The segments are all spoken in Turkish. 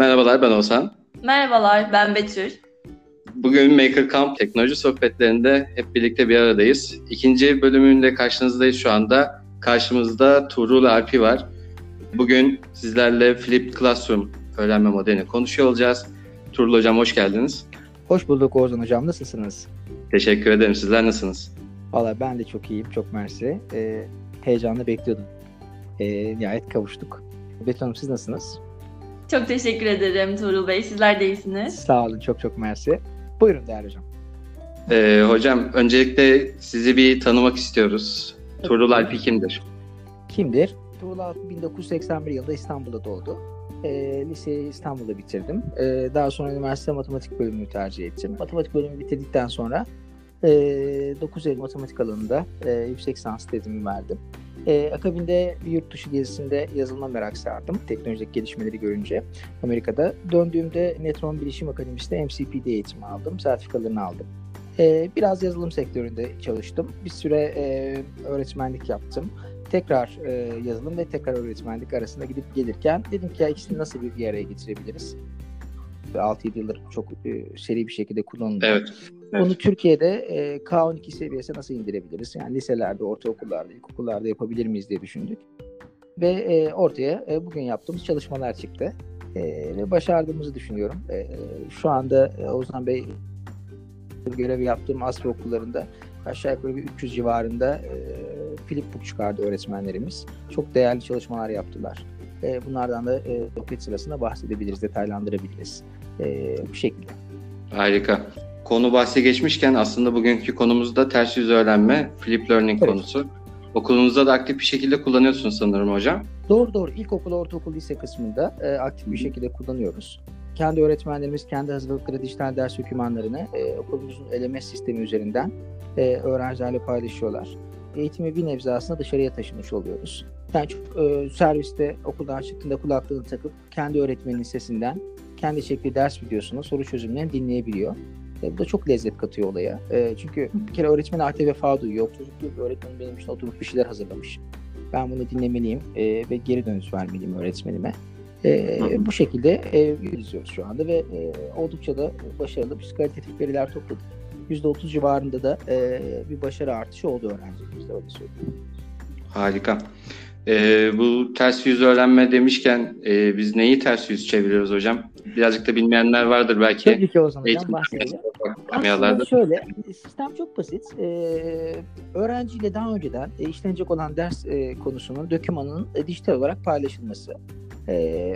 Merhabalar, ben Ozan. Merhabalar, ben Betül. Bugün Maker Camp teknoloji sohbetlerinde hep birlikte bir aradayız. İkinci bölümünde karşınızdayız şu anda. Karşımızda Tuğrul Arpi var. Bugün sizlerle Flip Classroom öğrenme modelini konuşuyor olacağız. Tuğrul Hocam hoş geldiniz. Hoş bulduk Ozan Hocam, nasılsınız? Teşekkür ederim, sizler nasılsınız? Valla ben de çok iyiyim, çok mersi. Heyecanla bekliyordum. Nihayet kavuştuk. Betül Hanım siz nasılsınız? Çok teşekkür ederim Tuğrul Bey. Sizler de iyisiniz. Sağ olun. Çok çok mersi. Buyurun değerli hocam. Hocam öncelikle sizi bir tanımak istiyoruz. Evet. Tuğrul Arpi kimdir? Kimdir? Tuğrul Arpi 1981 yılında İstanbul'da doğdu. Liseyi İstanbul'da bitirdim. Daha sonra üniversite matematik bölümünü tercih ettim. Matematik bölümü bitirdikten sonra 9 Eylül matematik alanında yüksek lisans tezimi verdim. Akabinde bir yurt dışı gezisinde yazılıma merak sardım. Teknolojideki gelişmeleri görünce Amerika'da. Döndüğümde Netron Bilişim Akademisi'nde MCPD eğitimi aldım. Sertifikalarını aldım. Biraz yazılım sektöründe çalıştım. Bir süre öğretmenlik yaptım. Tekrar yazılım ve tekrar öğretmenlik arasında gidip gelirken dedim ki ya ikisini nasıl bir araya getirebiliriz? 6-7 yıldır çok seri bir şekilde kullanıldı. Evet. Onu Türkiye'de K12 seviyesine nasıl indirebiliriz? Yani liselerde, ortaokullarda, ilkokullarda yapabilir miyiz diye düşündük. Ve ortaya bugün yaptığımız çalışmalar çıktı. Ve başardığımızı düşünüyorum. Şu anda Ozan Bey görevi yaptığım Aspre okullarında aşağı yukarı bir 300 civarında flipbook çıkardı öğretmenlerimiz. Çok değerli çalışmalar yaptılar. Bunlardan da sohbet sırasında bahsedebiliriz, detaylandırabiliriz. Bu şekilde. Harika. Konu bahsi geçmişken aslında bugünkü konumuz da ters yüz öğrenme, flip learning konusu. Okulunuzda da aktif bir şekilde kullanıyorsunuz sanırım hocam. Doğru. İlkokul, ortaokul, lise kısmında aktif bir şekilde kullanıyoruz. Kendi öğretmenlerimiz kendi hazırlıkları dijital ders dokümanlarını okulumuzun LMS sistemi üzerinden öğrencilerle paylaşıyorlar. Eğitimi bir nebze aslında dışarıya taşımış oluyoruz. Yani çok serviste okuldan çıktığında kulaklığını takıp kendi öğretmenin sesinden kendi çektiği ders videosunu, soru çözümlerini dinleyebiliyor. Bu da çok lezzet katıyor olaya. Çünkü bir kere öğretmen artık vefa duyuyor. Çocuk diyor ki öğretmenim benim için oturup bir şeyler hazırlamış. Ben bunu dinlemeliyim ve geri dönüş vermeliyim öğretmenime. Bu şekilde izliyoruz şu anda ve oldukça da başarılı psikolojik veriler topladık. %30 civarında da bir başarı artışı oldu öğrencilerimizde, öyle söyleyeyim. Harika. Bu ters yüz öğrenme demişken biz neyi ters yüz çeviriyoruz hocam? Birazcık da bilmeyenler vardır belki. Tabii ki o zaman hocam bahsedeceğim. Aslında şöyle, sistem çok basit. Öğrenciyle daha önceden işlenecek olan ders konusunun, dokümanının dijital olarak paylaşılması.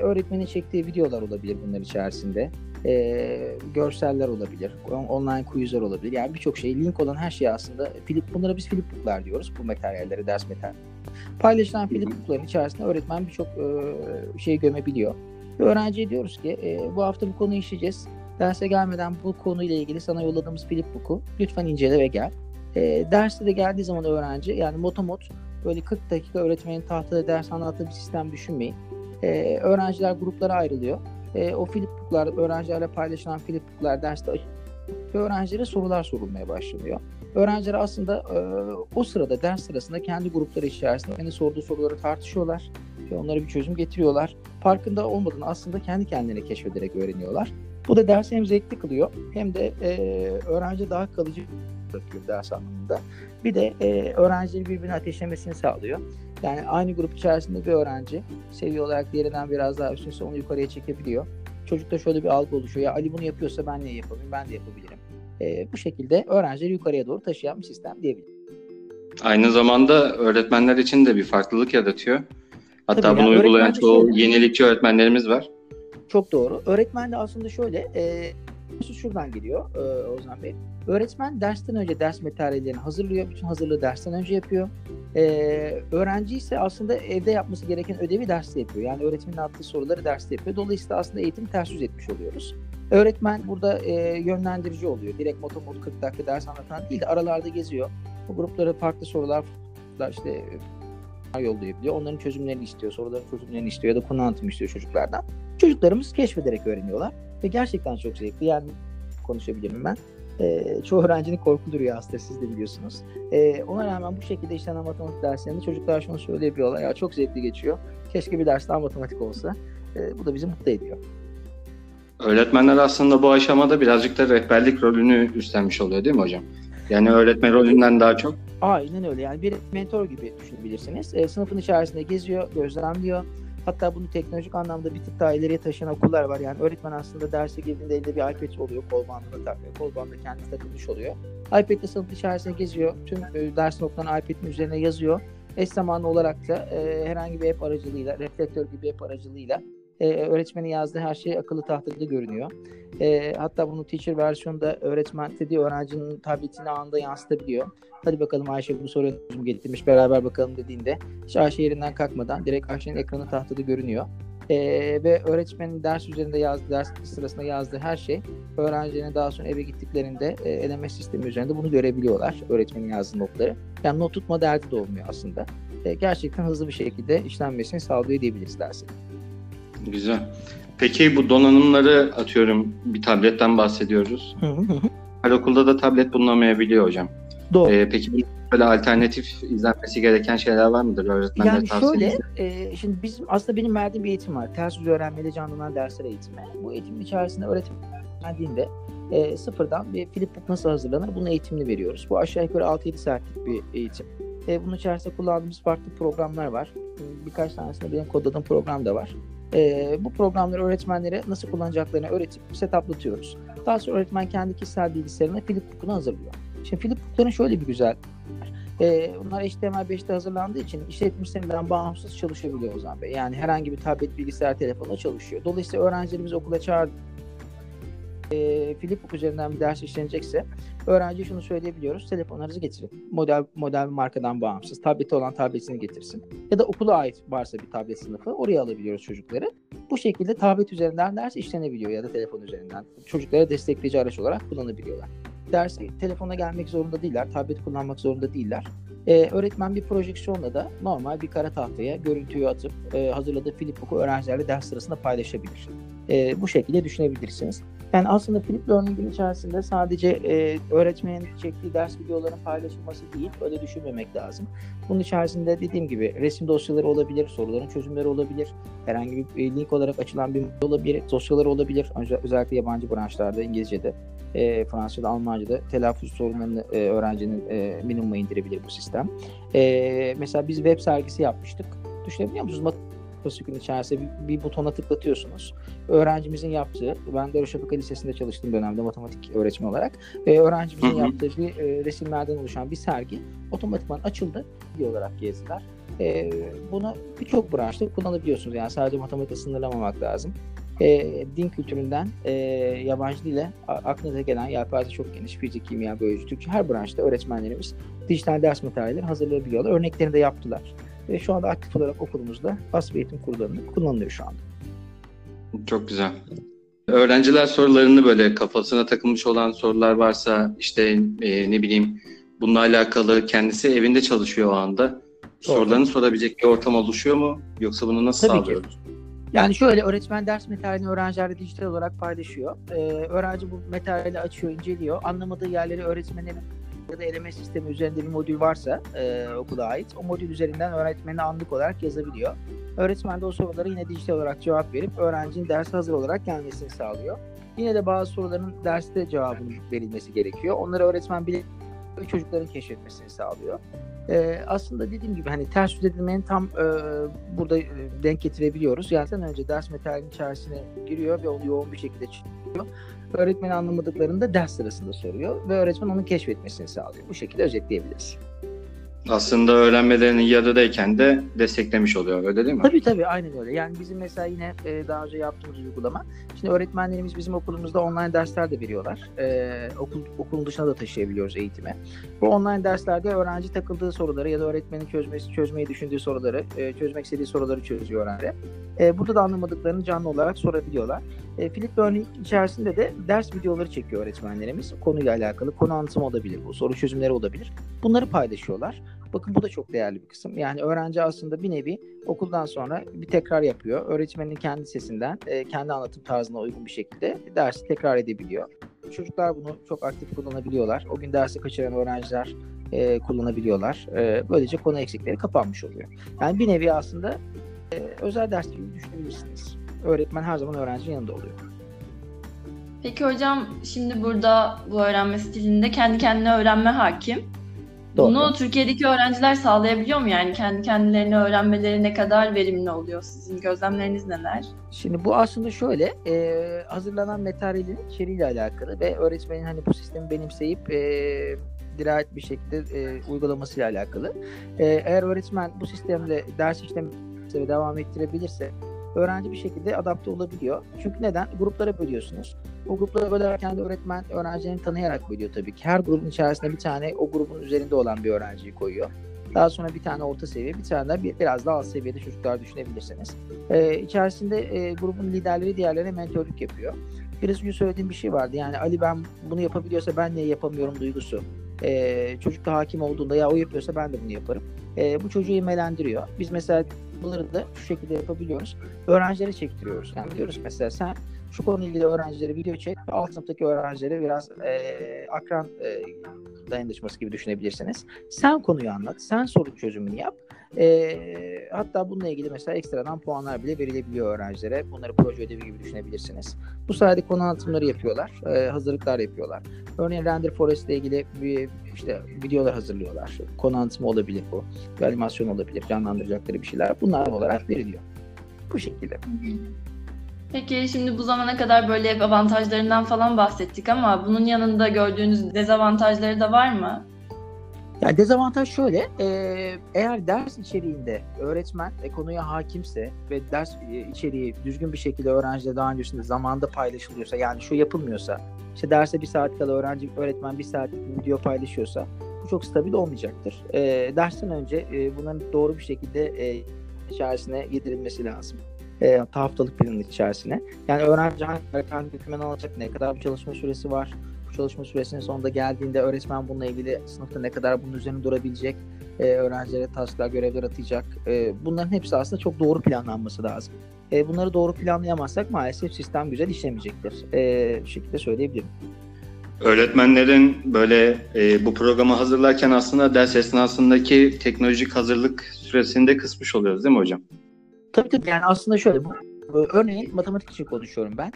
Öğretmenin çektiği videolar olabilir bunların içerisinde. Görseller olabilir, online quizler olabilir. Yani birçok şey, link olan her şey aslında. Bunlara biz flipbooklar diyoruz, bu materyallere, ders materyalleri. Paylaşılan flipbookların içerisinde öğretmen birçok şey gömebiliyor. Ve öğrenciye diyoruz ki bu hafta bu konuyu işleyeceğiz. Derse gelmeden bu konuyla ilgili sana yolladığımız flipbook'u lütfen incele ve gel. Derste de geldiği zaman öğrenci, yani motomot böyle 40 dakika öğretmenin tahtada ders anlattığı bir sistem düşünmeyin. Öğrenciler gruplara ayrılıyor. O flipbooklar, öğrencilerle paylaşılan flipbooklar derste ve öğrencilere sorular sorulmaya başlanıyor. Öğrenciler aslında o sırada, ders sırasında kendi grupları içerisinde kendi sorduğu soruları tartışıyorlar ve onlara bir çözüm getiriyorlar. Farkında olmadan aslında kendi kendilerine keşfederek öğreniyorlar. Bu da dersi hem zevkli kılıyor hem de öğrenci daha kalıcı bırakıyor ders anlamında. Bir de öğrencileri birbirine ateşlemesini sağlıyor. Yani aynı grup içerisinde bir öğrenci seviye olarak diğerinden biraz daha üstünse onu yukarıya çekebiliyor. Çocukta şöyle bir algı oluşuyor. Ya Ali bunu yapıyorsa ben niye yapamıyorum? Ben de yapabilirim. Bu şekilde öğrencileri yukarıya doğru taşıyan bir sistem diyebilirim. Aynı zamanda öğretmenler için de bir farklılık yaratıyor. Hatta tabii bunu yani uygulayan çoğu yenilikçi öğretmenlerimiz var. Çok doğru. Öğretmen de aslında şöyle, şuradan geliyor Ozan Bey. Öğretmen dersten önce ders materyallerini hazırlıyor. Bütün hazırlığı dersten önce yapıyor. Öğrenci ise aslında evde yapması gereken ödevi derste yapıyor. Yani öğretmenin attığı soruları derste yapıyor. Dolayısıyla aslında eğitimi ters yüz etmiş oluyoruz. Öğretmen burada yönlendirici oluyor. Direkt motomot 40 dakika ders anlatan değil de aralarda geziyor. Bu gruplara farklı sorular işte yollayabiliyor. Onların çözümlerini istiyor, soruların çözümlerini istiyor ya da konu anlatımı istiyor çocuklardan. Çocuklarımız keşfederek öğreniyorlar ve gerçekten çok zevkli. Yani konuşabilirim ben. Çoğu öğrencinin korkulu rüyasıdır, siz de biliyorsunuz. Ona rağmen bu şekilde işlenen matematik derslerinde çocuklar şunu söyleyebiliyorlar. Ya çok zevkli geçiyor. Keşke bir ders daha matematik olsa. Bu da bizi mutlu ediyor. Öğretmenler aslında bu aşamada birazcık da rehberlik rolünü üstlenmiş oluyor değil mi hocam? Yani öğretmen rolünden daha çok. Aynen öyle, yani bir mentor gibi düşünebilirsiniz. Sınıfın içerisinde geziyor, gözlemliyor. Hatta bunu teknolojik anlamda bir tık daha ileriye taşıyan okullar var. Yani öğretmen aslında derse girdiğinde elde bir iPad oluyor, kolbağında takıyor. Kolbağında kendisi takılmış oluyor. iPad'de sınıf içerisinde geziyor. Tüm ders notlarını iPad'in üzerine yazıyor. Eş zamanlı olarak da herhangi bir app aracılığıyla, reflektör gibi app aracılığıyla öğretmenin yazdığı her şey akıllı tahtada görünüyor. Hatta bunu teacher versiyonunda öğretmen istediği öğrencinin tabletini anında yansıtabiliyor. Hadi bakalım Ayşe bu soruyu getirmiş, beraber bakalım dediğinde hiç Ayşe yerinden kalkmadan direkt Ayşe'nin ekranı tahtada görünüyor. Ve öğretmenin ders üzerinde yazdığı, ders sırasında yazdığı her şey öğrencilerine daha sonra eve gittiklerinde LMS sistemi üzerinde bunu görebiliyorlar, öğretmenin yazdığı notları. Yani not tutma derdi de olmuyor aslında. Gerçekten hızlı bir şekilde işlenmesini sağlıyor diyebiliriz dersin. Güzel. Peki bu donanımları, atıyorum bir tabletten bahsediyoruz. Her okulda da tablet bulunamayabiliyor hocam. Doğru. Peki böyle alternatif izlenmesi gereken şeyler var mıdır öğretmenlere yani tavsiye? Yani şöyle, şimdi bizim aslında benim verdiğim bir eğitim var. Ters yüz öğrenmeli canlanan dersler eğitimi. Bu eğitimin içerisinde öğretmenler geldiğinde sıfırdan bir flipbook nasıl hazırlanır bunun eğitimini veriyoruz. Bu aşağı yukarı 6-7 saatlik bir eğitim. Bunun içerisinde kullandığımız farklı programlar var. Birkaç tanesinde benim kodladığım program da var. Bu programları öğretmenlere nasıl kullanacaklarını öğretip setuplatıyoruz. Daha sonra öğretmen kendi kişisel bilgisayarına flipbook'unu hazırlıyor. Şimdi flipbook'ların şöyle bir güzel, bunlar HTML5'te hazırlandığı için işletim sisteminden bağımsız çalışabiliyor Ozan Bey. Yani herhangi bir tablet, bilgisayar, telefonla çalışıyor. Dolayısıyla öğrencilerimiz okula çağırdı. Flipbook üzerinden bir ders işlenecekse öğrenciye şunu söyleyebiliyoruz. Telefonlarınızı getirin. Model markadan bağımsız. Tableti olan tabletini getirsin. Ya da okula ait varsa bir tablet sınıfı oraya alabiliyoruz çocukları. Bu şekilde tablet üzerinden ders işlenebiliyor ya da telefon üzerinden. Çocuklara destekleyici araç olarak kullanabiliyorlar. Ders telefona gelmek zorunda değiller. Tablet kullanmak zorunda değiller. Öğretmen bir projeksiyonla da normal bir kara tahtaya görüntüyü atıp hazırladığı flipbook'u öğrencilerle ders sırasında paylaşabilir. Bu şekilde düşünebilirsiniz. Yani aslında Flip Learning'in içerisinde sadece öğretmenin çektiği ders videolarının paylaşılması değil, öyle düşünmemek lazım. Bunun içerisinde dediğim gibi resim dosyaları olabilir, soruların çözümleri olabilir, herhangi bir link olarak açılan bir video olabilir, dosyaları olabilir. Özellikle yabancı branşlarda, İngilizce'de, Fransızca'da, Almanca'da telaffuz sorunlarını öğrencinin minimuma indirebilir bu sistem. Mesela biz web sergisi yapmıştık. Düşünebiliyor musunuz? Fasikülün içerisinde bir butona tıklatıyorsunuz. Öğrencimizin yaptığı, ben de Roşapaka Lisesi'nde çalıştığım dönemde matematik öğretmeni olarak öğrencimizin yaptığı bir resimlerden oluşan bir sergi otomatikman açıldı diye olarak gezdiler. Bunu birçok branşta kullanabiliyorsunuz. Yani sadece matematikle sınırlamamak lazım. Din kültüründen yabancı dile aklınıza gelen yelpaze çok geniş. Fizik, kimya, biyoloji, Türkçe her branşta öğretmenlerimiz dijital ders materyalleri hazırlayabiliyorlar. Örneklerini de yaptılar. Ve şu anda aktif olarak okulumuzda Aspre eğitim kurullarında kullanılıyor şu anda. Çok güzel. Öğrenciler sorularını böyle kafasına takılmış olan sorular varsa işte ne bileyim bununla alakalı kendisi evinde çalışıyor o anda. Sorularını sorabilecek bir ortam oluşuyor mu? Yoksa bunu nasıl sağlıyoruz? Yani şöyle öğretmen ders materyalini öğrencilerle dijital olarak paylaşıyor. Öğrenci bu materyali açıyor, inceliyor. Anlamadığı yerleri öğretmene ya da LMS sistemi üzerinde bir modül varsa okula ait, o modül üzerinden öğretmeni anlık olarak yazabiliyor. Öğretmen de o sorulara yine dijital olarak cevap verip öğrencinin derse hazır olarak gelmesini sağlıyor. Yine de bazı soruların derste cevabının verilmesi gerekiyor. Onları öğretmen bile çocukların keşfetmesini sağlıyor. Aslında dediğim gibi hani ters yüz edilmenin tam burada denk getirebiliyoruz. Yani önce ders materyalinin içerisine giriyor ve onu yoğun bir şekilde çıkıyor. Öğretmen anlamadıklarını da ders sırasında soruyor ve öğretmen onun keşfetmesini sağlıyor. Bu şekilde özetleyebiliriz. Aslında öğrenmelerinin yarıdayken de desteklemiş oluyor, öyle değil mi? Tabii aynen öyle. Yani bizim mesela yine daha önce yaptığımız uygulama. Şimdi öğretmenlerimiz bizim okulumuzda online dersler de veriyorlar. Okulun dışına da taşıyabiliyoruz eğitime. Bu online derslerde öğrenci takıldığı soruları ya da öğretmenin çözmeyi düşündüğü soruları, çözmek istediği soruları çözüyor öğrenci. Burada da anlamadıklarını canlı olarak sorabiliyorlar. Flip Learning içerisinde de ders videoları çekiyor öğretmenlerimiz. Konuyla alakalı konu anlatımı olabilir, bu soru çözümleri olabilir. Bunları paylaşıyorlar. Bakın bu da çok değerli bir kısım. Yani öğrenci aslında bir nevi okuldan sonra bir tekrar yapıyor. Öğretmenin kendi sesinden, kendi anlatım tarzına uygun bir şekilde dersi tekrar edebiliyor. Çocuklar bunu çok aktif kullanabiliyorlar. O gün dersi kaçıran öğrenciler kullanabiliyorlar. Böylece konu eksikleri kapanmış oluyor. Yani bir nevi aslında özel ders gibi düşünebilirsiniz. Öğretmen her zaman öğrencinin yanında oluyor. Peki hocam, şimdi burada bu öğrenme stilinde kendi kendine öğrenme hakim. Doğru. Bunu Türkiye'deki öğrenciler sağlayabiliyor mu? Yani kendi kendilerini öğrenmeleri ne kadar verimli oluyor? Sizin gözlemleriniz neler? Şimdi bu aslında şöyle, hazırlanan materyalin içeriğiyle alakalı ve öğretmenin hani bu sistemi benimseyip dirayet bir şekilde uygulamasıyla alakalı. Eğer öğretmen bu sistemde ders işlemleri devam ettirebilirse öğrenci bir şekilde adapte olabiliyor. Çünkü neden? Gruplara bölüyorsunuz. O gruplara bölerken de öğretmen öğrencilerini tanıyarak bölüyor tabii ki. Her grubun içerisinde bir tane o grubun üzerinde olan bir öğrenciyi koyuyor. Daha sonra bir tane orta seviye, bir tane de biraz daha alt seviyede çocuklar düşünebilirsiniz. İçerisinde grubun liderleri diğerlerine mentörlük yapıyor. Biraz önce söylediğim bir şey vardı. Yani Ali ben bunu yapabiliyorsa ben niye yapamıyorum duygusu. Çocuk da hakim olduğunda ya o yapıyorsa ben de bunu yaparım. Bu çocuğu imelendiriyor. Biz mesela bunları da şu şekilde yapabiliyoruz. Öğrencilere çektiriyoruz. Yani diyoruz mesela sen şu konuyla ilgili öğrencilere video çek, alt sınıftaki öğrencilere biraz akran dayanışması gibi düşünebilirsiniz. Sen konuyu anlat, sen soru çözümünü yap. Hatta bununla ilgili mesela ekstradan puanlar bile verilebiliyor öğrencilere. Bunları proje ödevi gibi düşünebilirsiniz. Bu sayede konu anlatımları yapıyorlar, hazırlıklar yapıyorlar. Örneğin Render Forest ile ilgili işte videolar hazırlıyorlar. Konu anlatımı olabilir bu. Bir animasyon olabilir, canlandıracakları bir şeyler. Bunlar olarak veriliyor. Bu şekilde. Peki şimdi bu zamana kadar böyle hep avantajlarından falan bahsettik ama bunun yanında gördüğünüz dezavantajları da var mı? Yani dezavantaj şöyle, eğer ders içeriğinde öğretmen konuya hakimse ve ders içeriği düzgün bir şekilde öğrenciyle daha öncesinde zamanda paylaşılıyorsa, yani şu yapılmıyorsa, işte derse bir saat kala öğretmen bir saatlik video paylaşıyorsa bu çok stabil olmayacaktır. Dersten önce bunların doğru bir şekilde içerisine yedirilmesi lazım. Haftalık birinin içerisine. Yani öğrenci hangi dökümanı alacak, ne kadar bir çalışma süresi var, çalışma süresinin sonunda geldiğinde öğretmen bununla ilgili sınıfta ne kadar bunun üzerine durabilecek, öğrencilere tasklar, görevler atacak. Bunların hepsi aslında çok doğru planlanması lazım. Bunları doğru planlayamazsak maalesef sistem güzel işlemeyecektir. Bu şekilde söyleyebilirim. Öğretmenlerin böyle bu programı hazırlarken aslında ders esnasındaki teknolojik hazırlık süresini de kısmış oluyoruz değil mi hocam? Tabii yani aslında şöyle, örneğin matematik için konuşuyorum ben.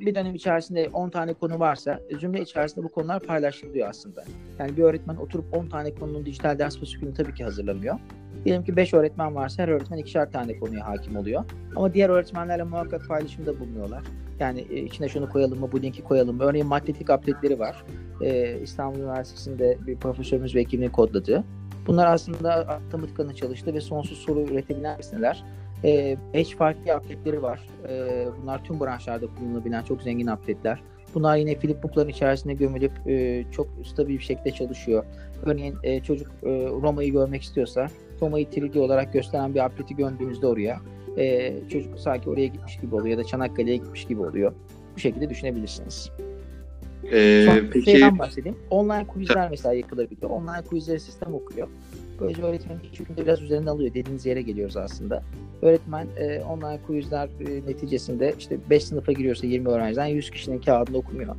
Bir dönem içerisinde 10 tane konu varsa zümre içerisinde bu konular paylaşılıyor aslında. Yani bir öğretmen oturup 10 tane konunun dijital ders fasikülünü tabii ki hazırlamıyor. Diyelim ki 5 öğretmen varsa her öğretmen 2'şer tane konuya hakim oluyor. Ama diğer öğretmenlerle muhakkak paylaşımda bulunuyorlar. Yani içine şunu koyalım mı, bu linki koyalım mı? Örneğin matematik update'leri var. İstanbul Üniversitesi'nde bir profesörümüz ve ekibini kodladı. Bunlar aslında matematika'nın çalıştığı ve sonsuz soru üretebilen nesneler. 5 farklı update'leri var. Bunlar tüm branşlarda kullanılabilen çok zengin update'ler. Bunlar yine flipbook'ların içerisinde gömülüp çok stabil bir şekilde çalışıyor. Örneğin çocuk Roma'yı görmek istiyorsa Roma'yı 3D olarak gösteren bir update'i gördüğünüzde oraya çocuk sanki oraya gitmiş gibi oluyor ya da Çanakkale'ye gitmiş gibi oluyor. Bu şekilde düşünebilirsiniz. Peki, şeyden bahsedeyim. Online quizler mesela yapılabiliyor. Online quizleri sistem okuyor. Böylece öğretmenin 2 günde biraz üzerine alıyor. Dediğiniz yere geliyoruz aslında. Öğretmen online quizler neticesinde işte 5 sınıfa giriyorsa 20 öğrenciden 100 kişinin kağıdını okumuyor.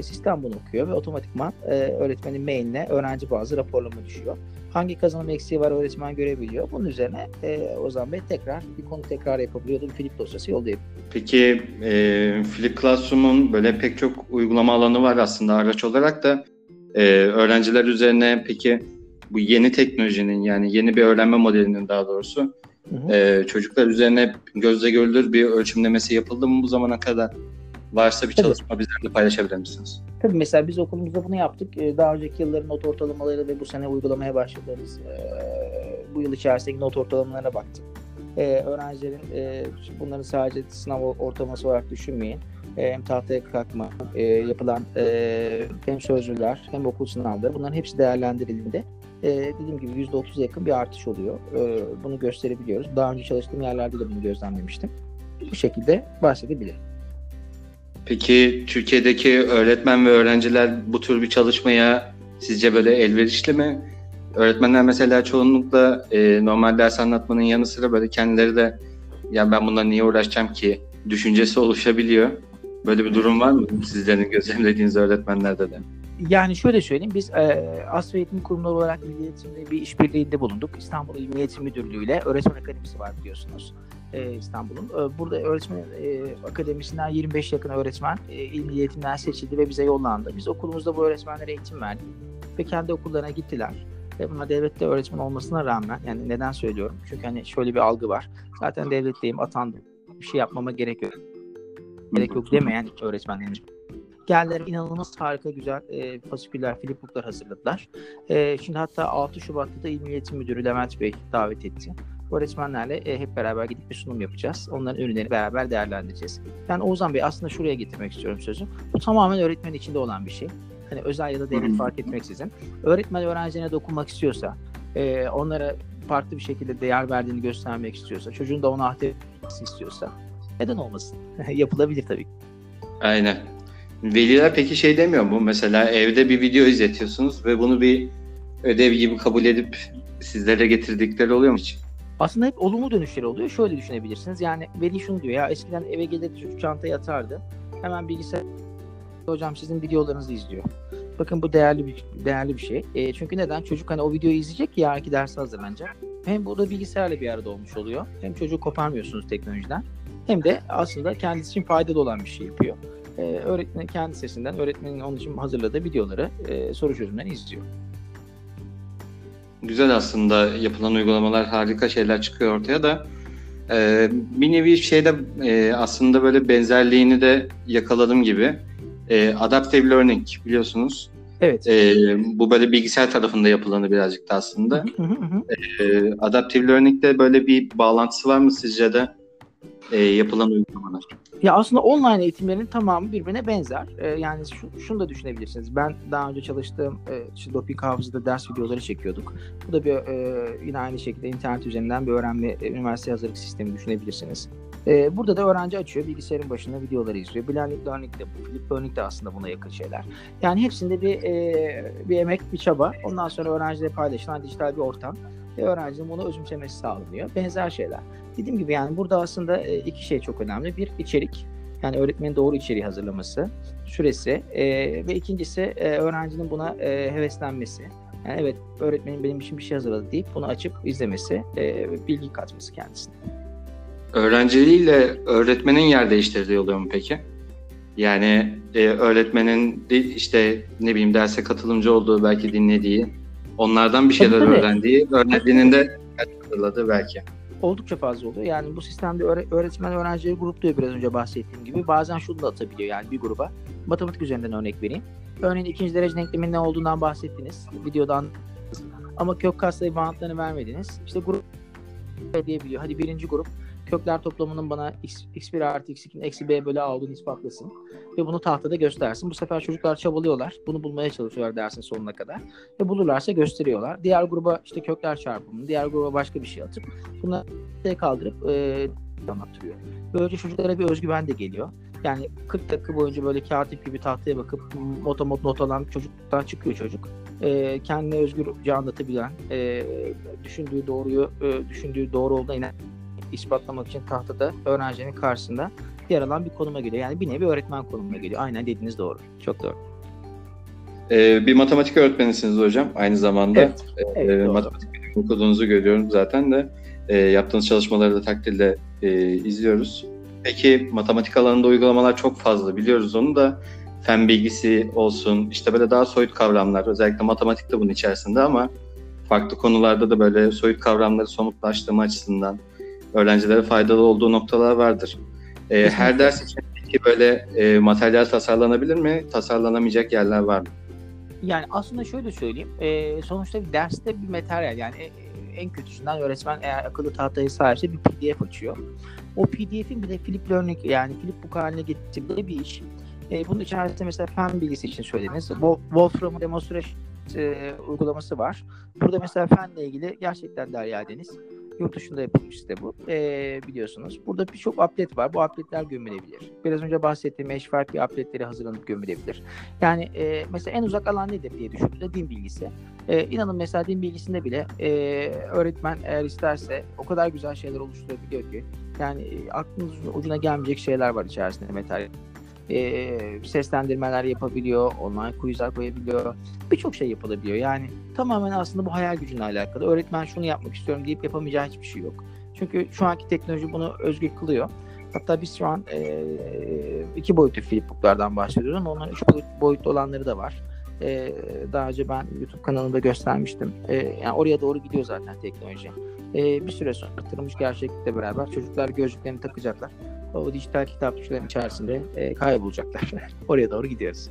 Sistem bunu okuyor ve otomatikman öğretmenin mailine öğrenci bazı raporlama düşüyor. Hangi kazanım eksiği var öğretmen görebiliyor. Bunun üzerine Ozan Bey tekrar bir konu tekrar yapabiliyordu. Bir Flip dosyası yollayabiliyor. Peki Flip Classroom'un böyle pek çok uygulama alanı var aslında araç olarak da öğrenciler üzerine peki bu yeni teknolojinin yani yeni bir öğrenme modelinin daha doğrusu çocuklar üzerine gözle görülür bir ölçümlemesi yapıldı mı bu zamana kadar? Varsa bir çalışma bizlerle paylaşabilir misiniz? Tabii mesela biz okulumuzda bunu yaptık. Daha önceki yılların not ortalamaları ve bu sene uygulamaya başladığımız bu yıl içerisindeki not ortalamalarına baktık. Öğrencilerin bunların sadece sınav ortalaması olarak düşünmeyin. Hem tahtaya kalkma, yapılan hem sözlüler hem okul sınavları bunların hepsi değerlendirildiğinde dediğim gibi %30'a yakın bir artış oluyor. Bunu gösterebiliyoruz. Daha önce çalıştığım yerlerde de bunu gözlemlemiştim. Bu şekilde bahsedebilirim. Peki Türkiye'deki öğretmen ve öğrenciler bu tür bir çalışmaya sizce böyle elverişli mi? Öğretmenler mesela çoğunlukla normal ders anlatmanın yanı sıra böyle kendileri de ya ben bundan niye uğraşacağım ki düşüncesi oluşabiliyor. Böyle bir durum var mı sizlerin gözlemlediğiniz öğretmenlerde de? Yani şöyle söyleyeyim, biz Aspre Eğitim Kurumları olarak Milli Eğitim'de bir işbirliğinde bulunduk. İstanbul İl Milli Eğitim Müdürlüğü ile Öğretmen Akademisi var biliyorsunuz. İstanbul'un. Burada öğretmen akademisinden 25 yakın öğretmen İl Milli Eğitim'den seçildi ve bize yollandı. Biz okulumuzda bu öğretmenlere eğitim verdik ve kendi okullarına gittiler. Buna devlette öğretmen olmasına rağmen, yani neden söylüyorum? Çünkü hani şöyle bir algı var. Zaten devletteyim, atandım. Bir şey yapmama gerek yok. Gerek yok demeyen öğretmenlerimiz. Geldiler, inanılmaz harika güzel fasiküller, flipbooklar hazırladılar. Şimdi hatta 6 Şubat'ta da İl Milli Eğitim Müdürü Levent Bey davet etti. Öğretmenlerle hep beraber gidip bir sunum yapacağız. Onların ürünlerini beraber değerlendireceğiz. Ben Oğuzhan Bey aslında şuraya getirmek istiyorum sözü. Bu tamamen öğretmenin içinde olan bir şey. Hani özel ya da devlet fark etmeksizin. Öğretmen öğrencilerine dokunmak istiyorsa, onlara farklı bir şekilde değer verdiğini göstermek istiyorsa, çocuğun da ona ahdetmek istiyorsa neden olmasın? Yapılabilir tabii. Aynen. Veliler peki şey demiyor mu? Mesela evde bir video izletiyorsunuz ve bunu bir ödev gibi kabul edip sizlere getirdikleri oluyor mu hiç? Aslında hep olumlu dönüşleri oluyor. Şöyle düşünebilirsiniz. Yani veli şunu diyor ya, eskiden eve gelirdi, çantaya atardı. Hemen bilgisayar, hocam sizin videolarınızı izliyor. Bakın bu değerli bir şey. Çünkü neden? Çocuk hani o videoyu izleyecek ki yarınki dersi hazırlanacak. Hem burada bilgisayarla bir arada olmuş oluyor. Hem çocuğu koparmıyorsunuz teknolojiden. Hem de aslında kendisi için faydalı olan bir şey yapıyor. Öğretmenin kendi sesinden, öğretmenin onun için hazırladığı videoları, soru çözümlerini izliyor. Güzel aslında, yapılan uygulamalar, harika şeyler çıkıyor ortaya da bir nevi şeyde aslında böyle benzerliğini de yakaladım gibi. Adaptive learning biliyorsunuz. Evet. Bu böyle bilgisayar tarafında yapılanı birazcık da aslında. Adaptive learning'de böyle bir bağlantısı var mı sizce de yapılan uygulamalar? Ya aslında online eğitimlerin tamamı birbirine benzer. Yani şunu da düşünebilirsiniz. Ben daha önce çalıştığım doping hafızada ders videoları çekiyorduk. Bu da bir yine aynı şekilde internet üzerinden bir öğrenme üniversite hazırlık sistemi düşünebilirsiniz. Burada da öğrenci açıyor, bilgisayarın başında videoları izliyor. Blended Learning de, Flip Learning de aslında buna yakın şeyler. Yani hepsinde bir emek, bir çaba. Ondan sonra öğrenciyle paylaşılan dijital bir ortam. Öğrencinin bunu özümsemesi sağlanıyor. Benzer şeyler. Dediğim gibi yani burada aslında iki şey çok önemli. Bir, içerik. Yani öğretmenin doğru içeriği hazırlaması, süresi ve ikincisi öğrencinin buna heveslenmesi. Yani evet, öğretmenin benim için bir şey hazırladı deyip bunu açıp izlemesi ve bilgi katması kendisine. Öğrenciliğiyle öğretmenin yer değiştirdiği oluyor mu peki? Yani öğretmenin işte ne bileyim derse katılımcı olduğu, belki dinlediği, onlardan bir şeyler öğrendiği, öğretmenin de hatırladığı belki. Oldukça fazla oluyor. Yani bu sistemde öğretmen öğrencileri grupluyor, biraz önce bahsettiğim gibi. Bazen şunu da atabiliyor, yani bir gruba. Matematik üzerinden örnek vereyim. Örneğin ikinci derece denklemin ne olduğundan bahsettiniz. Videodan ama kök katsayı bağıntılarını vermediniz. İşte grup diyebiliyor. Hadi birinci grup kökler toplamının bana x1 artı x2'nin eksi b bölü a olduğunu ispatlasın ve bunu tahtada göstersin. Bu sefer çocuklar çabalıyorlar. Bunu bulmaya çalışıyorlar dersin sonuna kadar. Ve bulurlarsa gösteriyorlar. Diğer gruba işte kökler çarpımını, diğer gruba başka bir şey atıp bunları kaldırıp anlatıyor. Böylece çocuklara bir özgüven de geliyor. Yani 40 dakika boyunca böyle kağıt gibi tahtaya bakıp motomot not alan çocuktan çıkıyor çocuk. Kendine özgürce anlatabilen, düşündüğü doğruyu, düşündüğü doğru olduğuna inen ispatlamak için tahtada öğrencinin karşısında yer alan bir konuma geliyor. Yani bir nevi öğretmen konumuna geliyor. Aynen dediğiniz doğru. Çok doğru. Bir matematik öğretmenisiniz hocam. Aynı zamanda evet, matematik okuduğunuzu görüyorum zaten de. Yaptığınız çalışmaları da takdirle izliyoruz. Peki matematik alanında uygulamalar çok fazla. Biliyoruz onu da. Fen bilgisi olsun. İşte böyle daha soyut kavramlar. Özellikle matematik de bunun içerisinde ama farklı konularda da böyle soyut kavramları somutlaştırma açısından öğrencilere faydalı olduğu noktalar vardır. Her ders için peki böyle materyal tasarlanabilir mi? Tasarlanamayacak yerler var mı? Yani aslında şöyle söyleyeyim. Sonuçta bir derste bir materyal, yani en kötüsünden öğretmen eğer akıllı tahtayı sahipse bir pdf açıyor. O pdf'in bir de flip learning, yani flipbook haline getirdiği bir iş. Bunun içerisinde mesela fen bilgisi için söylediniz. Wolfram'ın demonstration uygulaması var. Burada mesela fenle ilgili gerçekten derya deniz. Yurt dışında yapılmış işte bu. Biliyorsunuz. Burada birçok applet var. Bu appletler gömülebilir. Biraz önce bahsettiğim eşfarklı appletleri hazırlanıp gömülebilir. Yani mesela en uzak alan nedir diye düşündüğümde din bilgisi. İnanın mesela din bilgisinde bile öğretmen eğer isterse o kadar güzel şeyler oluşturabiliyor ki. Yani aklınızın ucuna gelmeyecek şeyler var içerisinde materyal. seslendirmeler yapabiliyor, online quizler koyabiliyor, birçok şey yapılabiliyor. Yani tamamen aslında bu hayal gücüyle alakalı. Öğretmen şunu yapmak istiyorum deyip yapamayacağı hiçbir şey yok. Çünkü şu anki teknoloji bunu özgür kılıyor. Hatta biz şu an 2 boyutlu flipbooklardan bahsediyoruz ama onların 3 boyutlu olanları da var. Daha önce ben YouTube kanalımda göstermiştim. Yani oraya doğru gidiyor zaten teknoloji. Bir süre sonra arttırılmış gerçeklikle beraber çocuklar gözlüklerini takacaklar. O dijital kitapçıkların içerisinde kaybolacaklar. Oraya doğru gidiyoruz.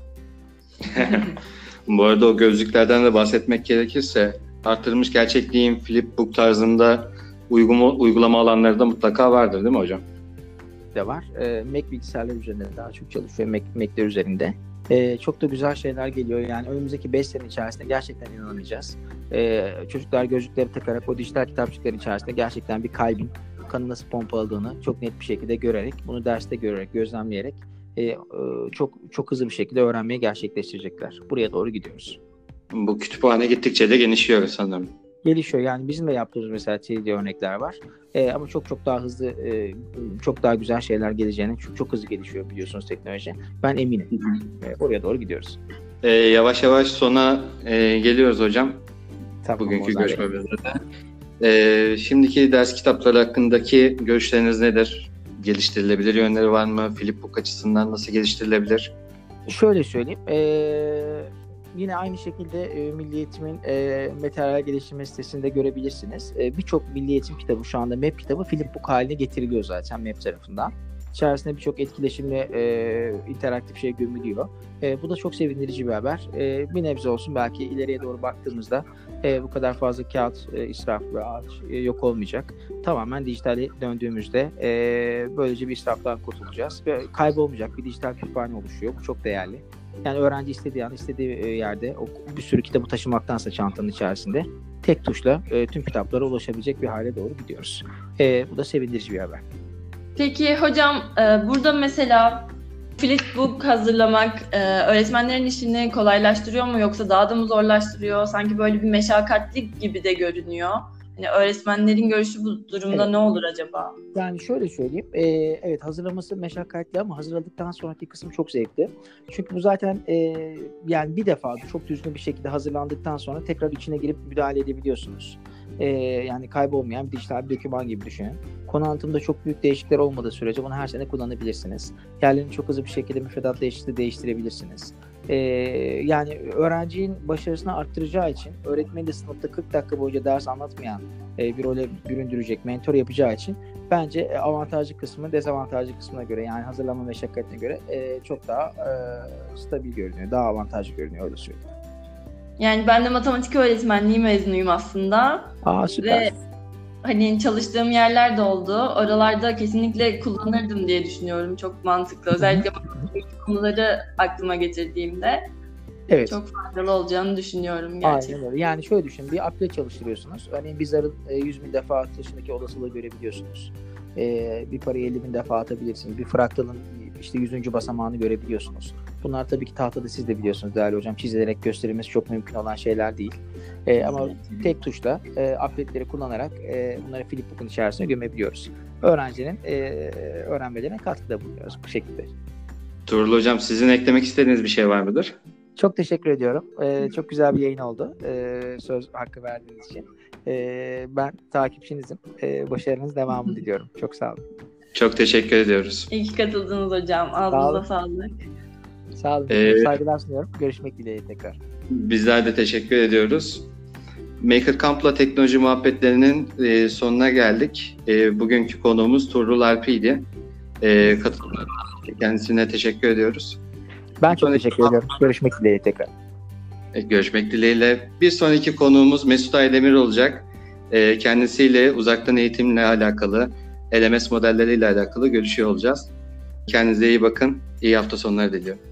Bu arada o gözlüklerden de bahsetmek gerekirse arttırılmış gerçekliğin flipbook tarzında uygulama alanları da mutlaka vardır değil mi hocam? De var. Mac bilgisayarlar üzerinde daha çok çalışıyor. Mac'ler üzerinde. Çok da güzel şeyler geliyor. Yani önümüzdeki 5 sene içerisinde gerçekten inanamayacağız. Çocuklar gözlükleri takarak o dijital kitapçıkların içerisinde gerçekten bir kalbin kanı nasıl pompaladığını çok net bir şekilde görerek, bunu derste görerek, gözlemleyerek çok çok hızlı bir şekilde öğrenmeyi gerçekleştirecekler. Buraya doğru gidiyoruz. Bu kütüphane gittikçe de genişliyor sanırım. Gelişiyor. Yani bizim de yaptığımız mesela çeşitli örnekler var. Ama çok çok daha hızlı, çok daha güzel şeyler geleceğine, çünkü çok hızlı gelişiyor biliyorsunuz teknoloji. Ben eminim. Oraya doğru gidiyoruz. Yavaş yavaş sona geliyoruz hocam. Tamam, bugünkü görüşmemizde de. Şimdiki ders kitapları hakkındaki görüşleriniz nedir? Geliştirilebilir yönleri var mı? Flipbook açısından nasıl geliştirilebilir? Şöyle söyleyeyim. Yine aynı şekilde Milli Eğitim'in materyal geliştirme sitesinde görebilirsiniz. Birçok Milli Eğitim kitabı şu anda MEB kitabı flipbook haline getiriliyor zaten MEB tarafından. İçerisinde birçok etkileşimli interaktif şey gömülüyor. Bu da çok sevindirici bir haber. Bir nebze olsun belki ileriye doğru baktığımızda bu kadar fazla kağıt israfı ve ağaç yok olmayacak. Tamamen dijitale döndüğümüzde böylece bir israftan kurtulacağız ve kaybolmayacak bir dijital kütüphane oluşuyor. Bu çok değerli. Yani öğrenci istediği an, istediği yerde bir sürü kitabı taşımaktansa çantanın içerisinde tek tuşla tüm kitaplara ulaşabilecek bir hale doğru gidiyoruz. Bu da sevindirici bir haber. Peki hocam, burada mesela flipbook hazırlamak öğretmenlerin işini kolaylaştırıyor mu yoksa daha da mı zorlaştırıyor? Sanki böyle bir meşakkatli gibi de görünüyor. Yani öğretmenlerin görüşü bu durumda evet. Ne olur acaba? Yani şöyle söyleyeyim. Evet, hazırlaması meşakkatli ama hazırladıktan sonraki kısım çok zevkli. Çünkü bu zaten yani bir defa çok düzgün bir şekilde hazırlandıktan sonra tekrar içine girip müdahale edebiliyorsunuz. Yani kaybolmayan bir dijital bir doküman gibi düşünün. Konu anlatımında çok büyük değişiklikler olmadığı sürece bunu her sene kullanabilirsiniz. Yerlerini çok hızlı bir şekilde müfredat değişikliği değiştirebilirsiniz. Yani öğrencinin başarısını arttıracağı için öğretmeni de sınıfta 40 dakika boyunca ders anlatmayan bir role büründürecek, mentor yapacağı için bence avantajlı kısmı dezavantajlı kısmına göre, yani hazırlanma meşakkatine göre çok daha stabil görünüyor, daha avantajlı görünüyor, öyle söyleyeyim. Yani ben de matematik öğretmenliği mezunuyum aslında. Aa, süper. Ve hani çalıştığım yerler de oldu. Oralarda kesinlikle kullanırdım diye düşünüyorum. Çok mantıklı. Özellikle konuları aklıma getirdiğimde evet. Çok faydalı olacağını düşünüyorum gerçekten. Aynen öyle. Yani şöyle düşün, bir apple çalıştırıyorsunuz. Örneğin bir zarın 100.000 defa atışındaki olasılığı görebiliyorsunuz. Bir parayı 50.000 defa atabilirsiniz. Bir fraktalın 100. basamağını görebiliyorsunuz. Bunlar tabii ki tahtada siz de biliyorsunuz değerli hocam. Çizilerek gösterilmesi çok mümkün olan şeyler değil. Ama tek tuşla appletleri kullanarak bunları flipbook'un içerisine gömebiliyoruz. Öğrencinin öğrenmelerine katkıda bulunuyoruz bu şekilde. Tuğrul hocam, sizin eklemek istediğiniz bir şey var mıdır? Çok teşekkür ediyorum. Çok güzel bir yayın oldu. Söz hakkı verdiğiniz için. Ben takipçinizim. Başarınız devamını diliyorum. Çok sağ olun. Çok teşekkür ediyoruz. İyi ki katıldınız hocam. Ağzınıza sağlık. Sağ olun. Saygılar sunuyorum. Görüşmek dileğiyle tekrar. Bizler de teşekkür ediyoruz. Maker Camp'la teknoloji muhabbetlerinin sonuna geldik. Bugünkü konuğumuz Tuğrul Arpi'ydi. Katılımlarına kendisine teşekkür ediyoruz. Ben çok teşekkür ediyorum. Görüşmek dileğiyle tekrar. Görüşmek dileğiyle. Bir sonraki konuğumuz Mesut Aydemir olacak. Kendisiyle uzaktan eğitimle alakalı, LMS modelleriyle alakalı görüşüyor olacağız. Kendinize iyi bakın. İyi hafta sonları diliyorum.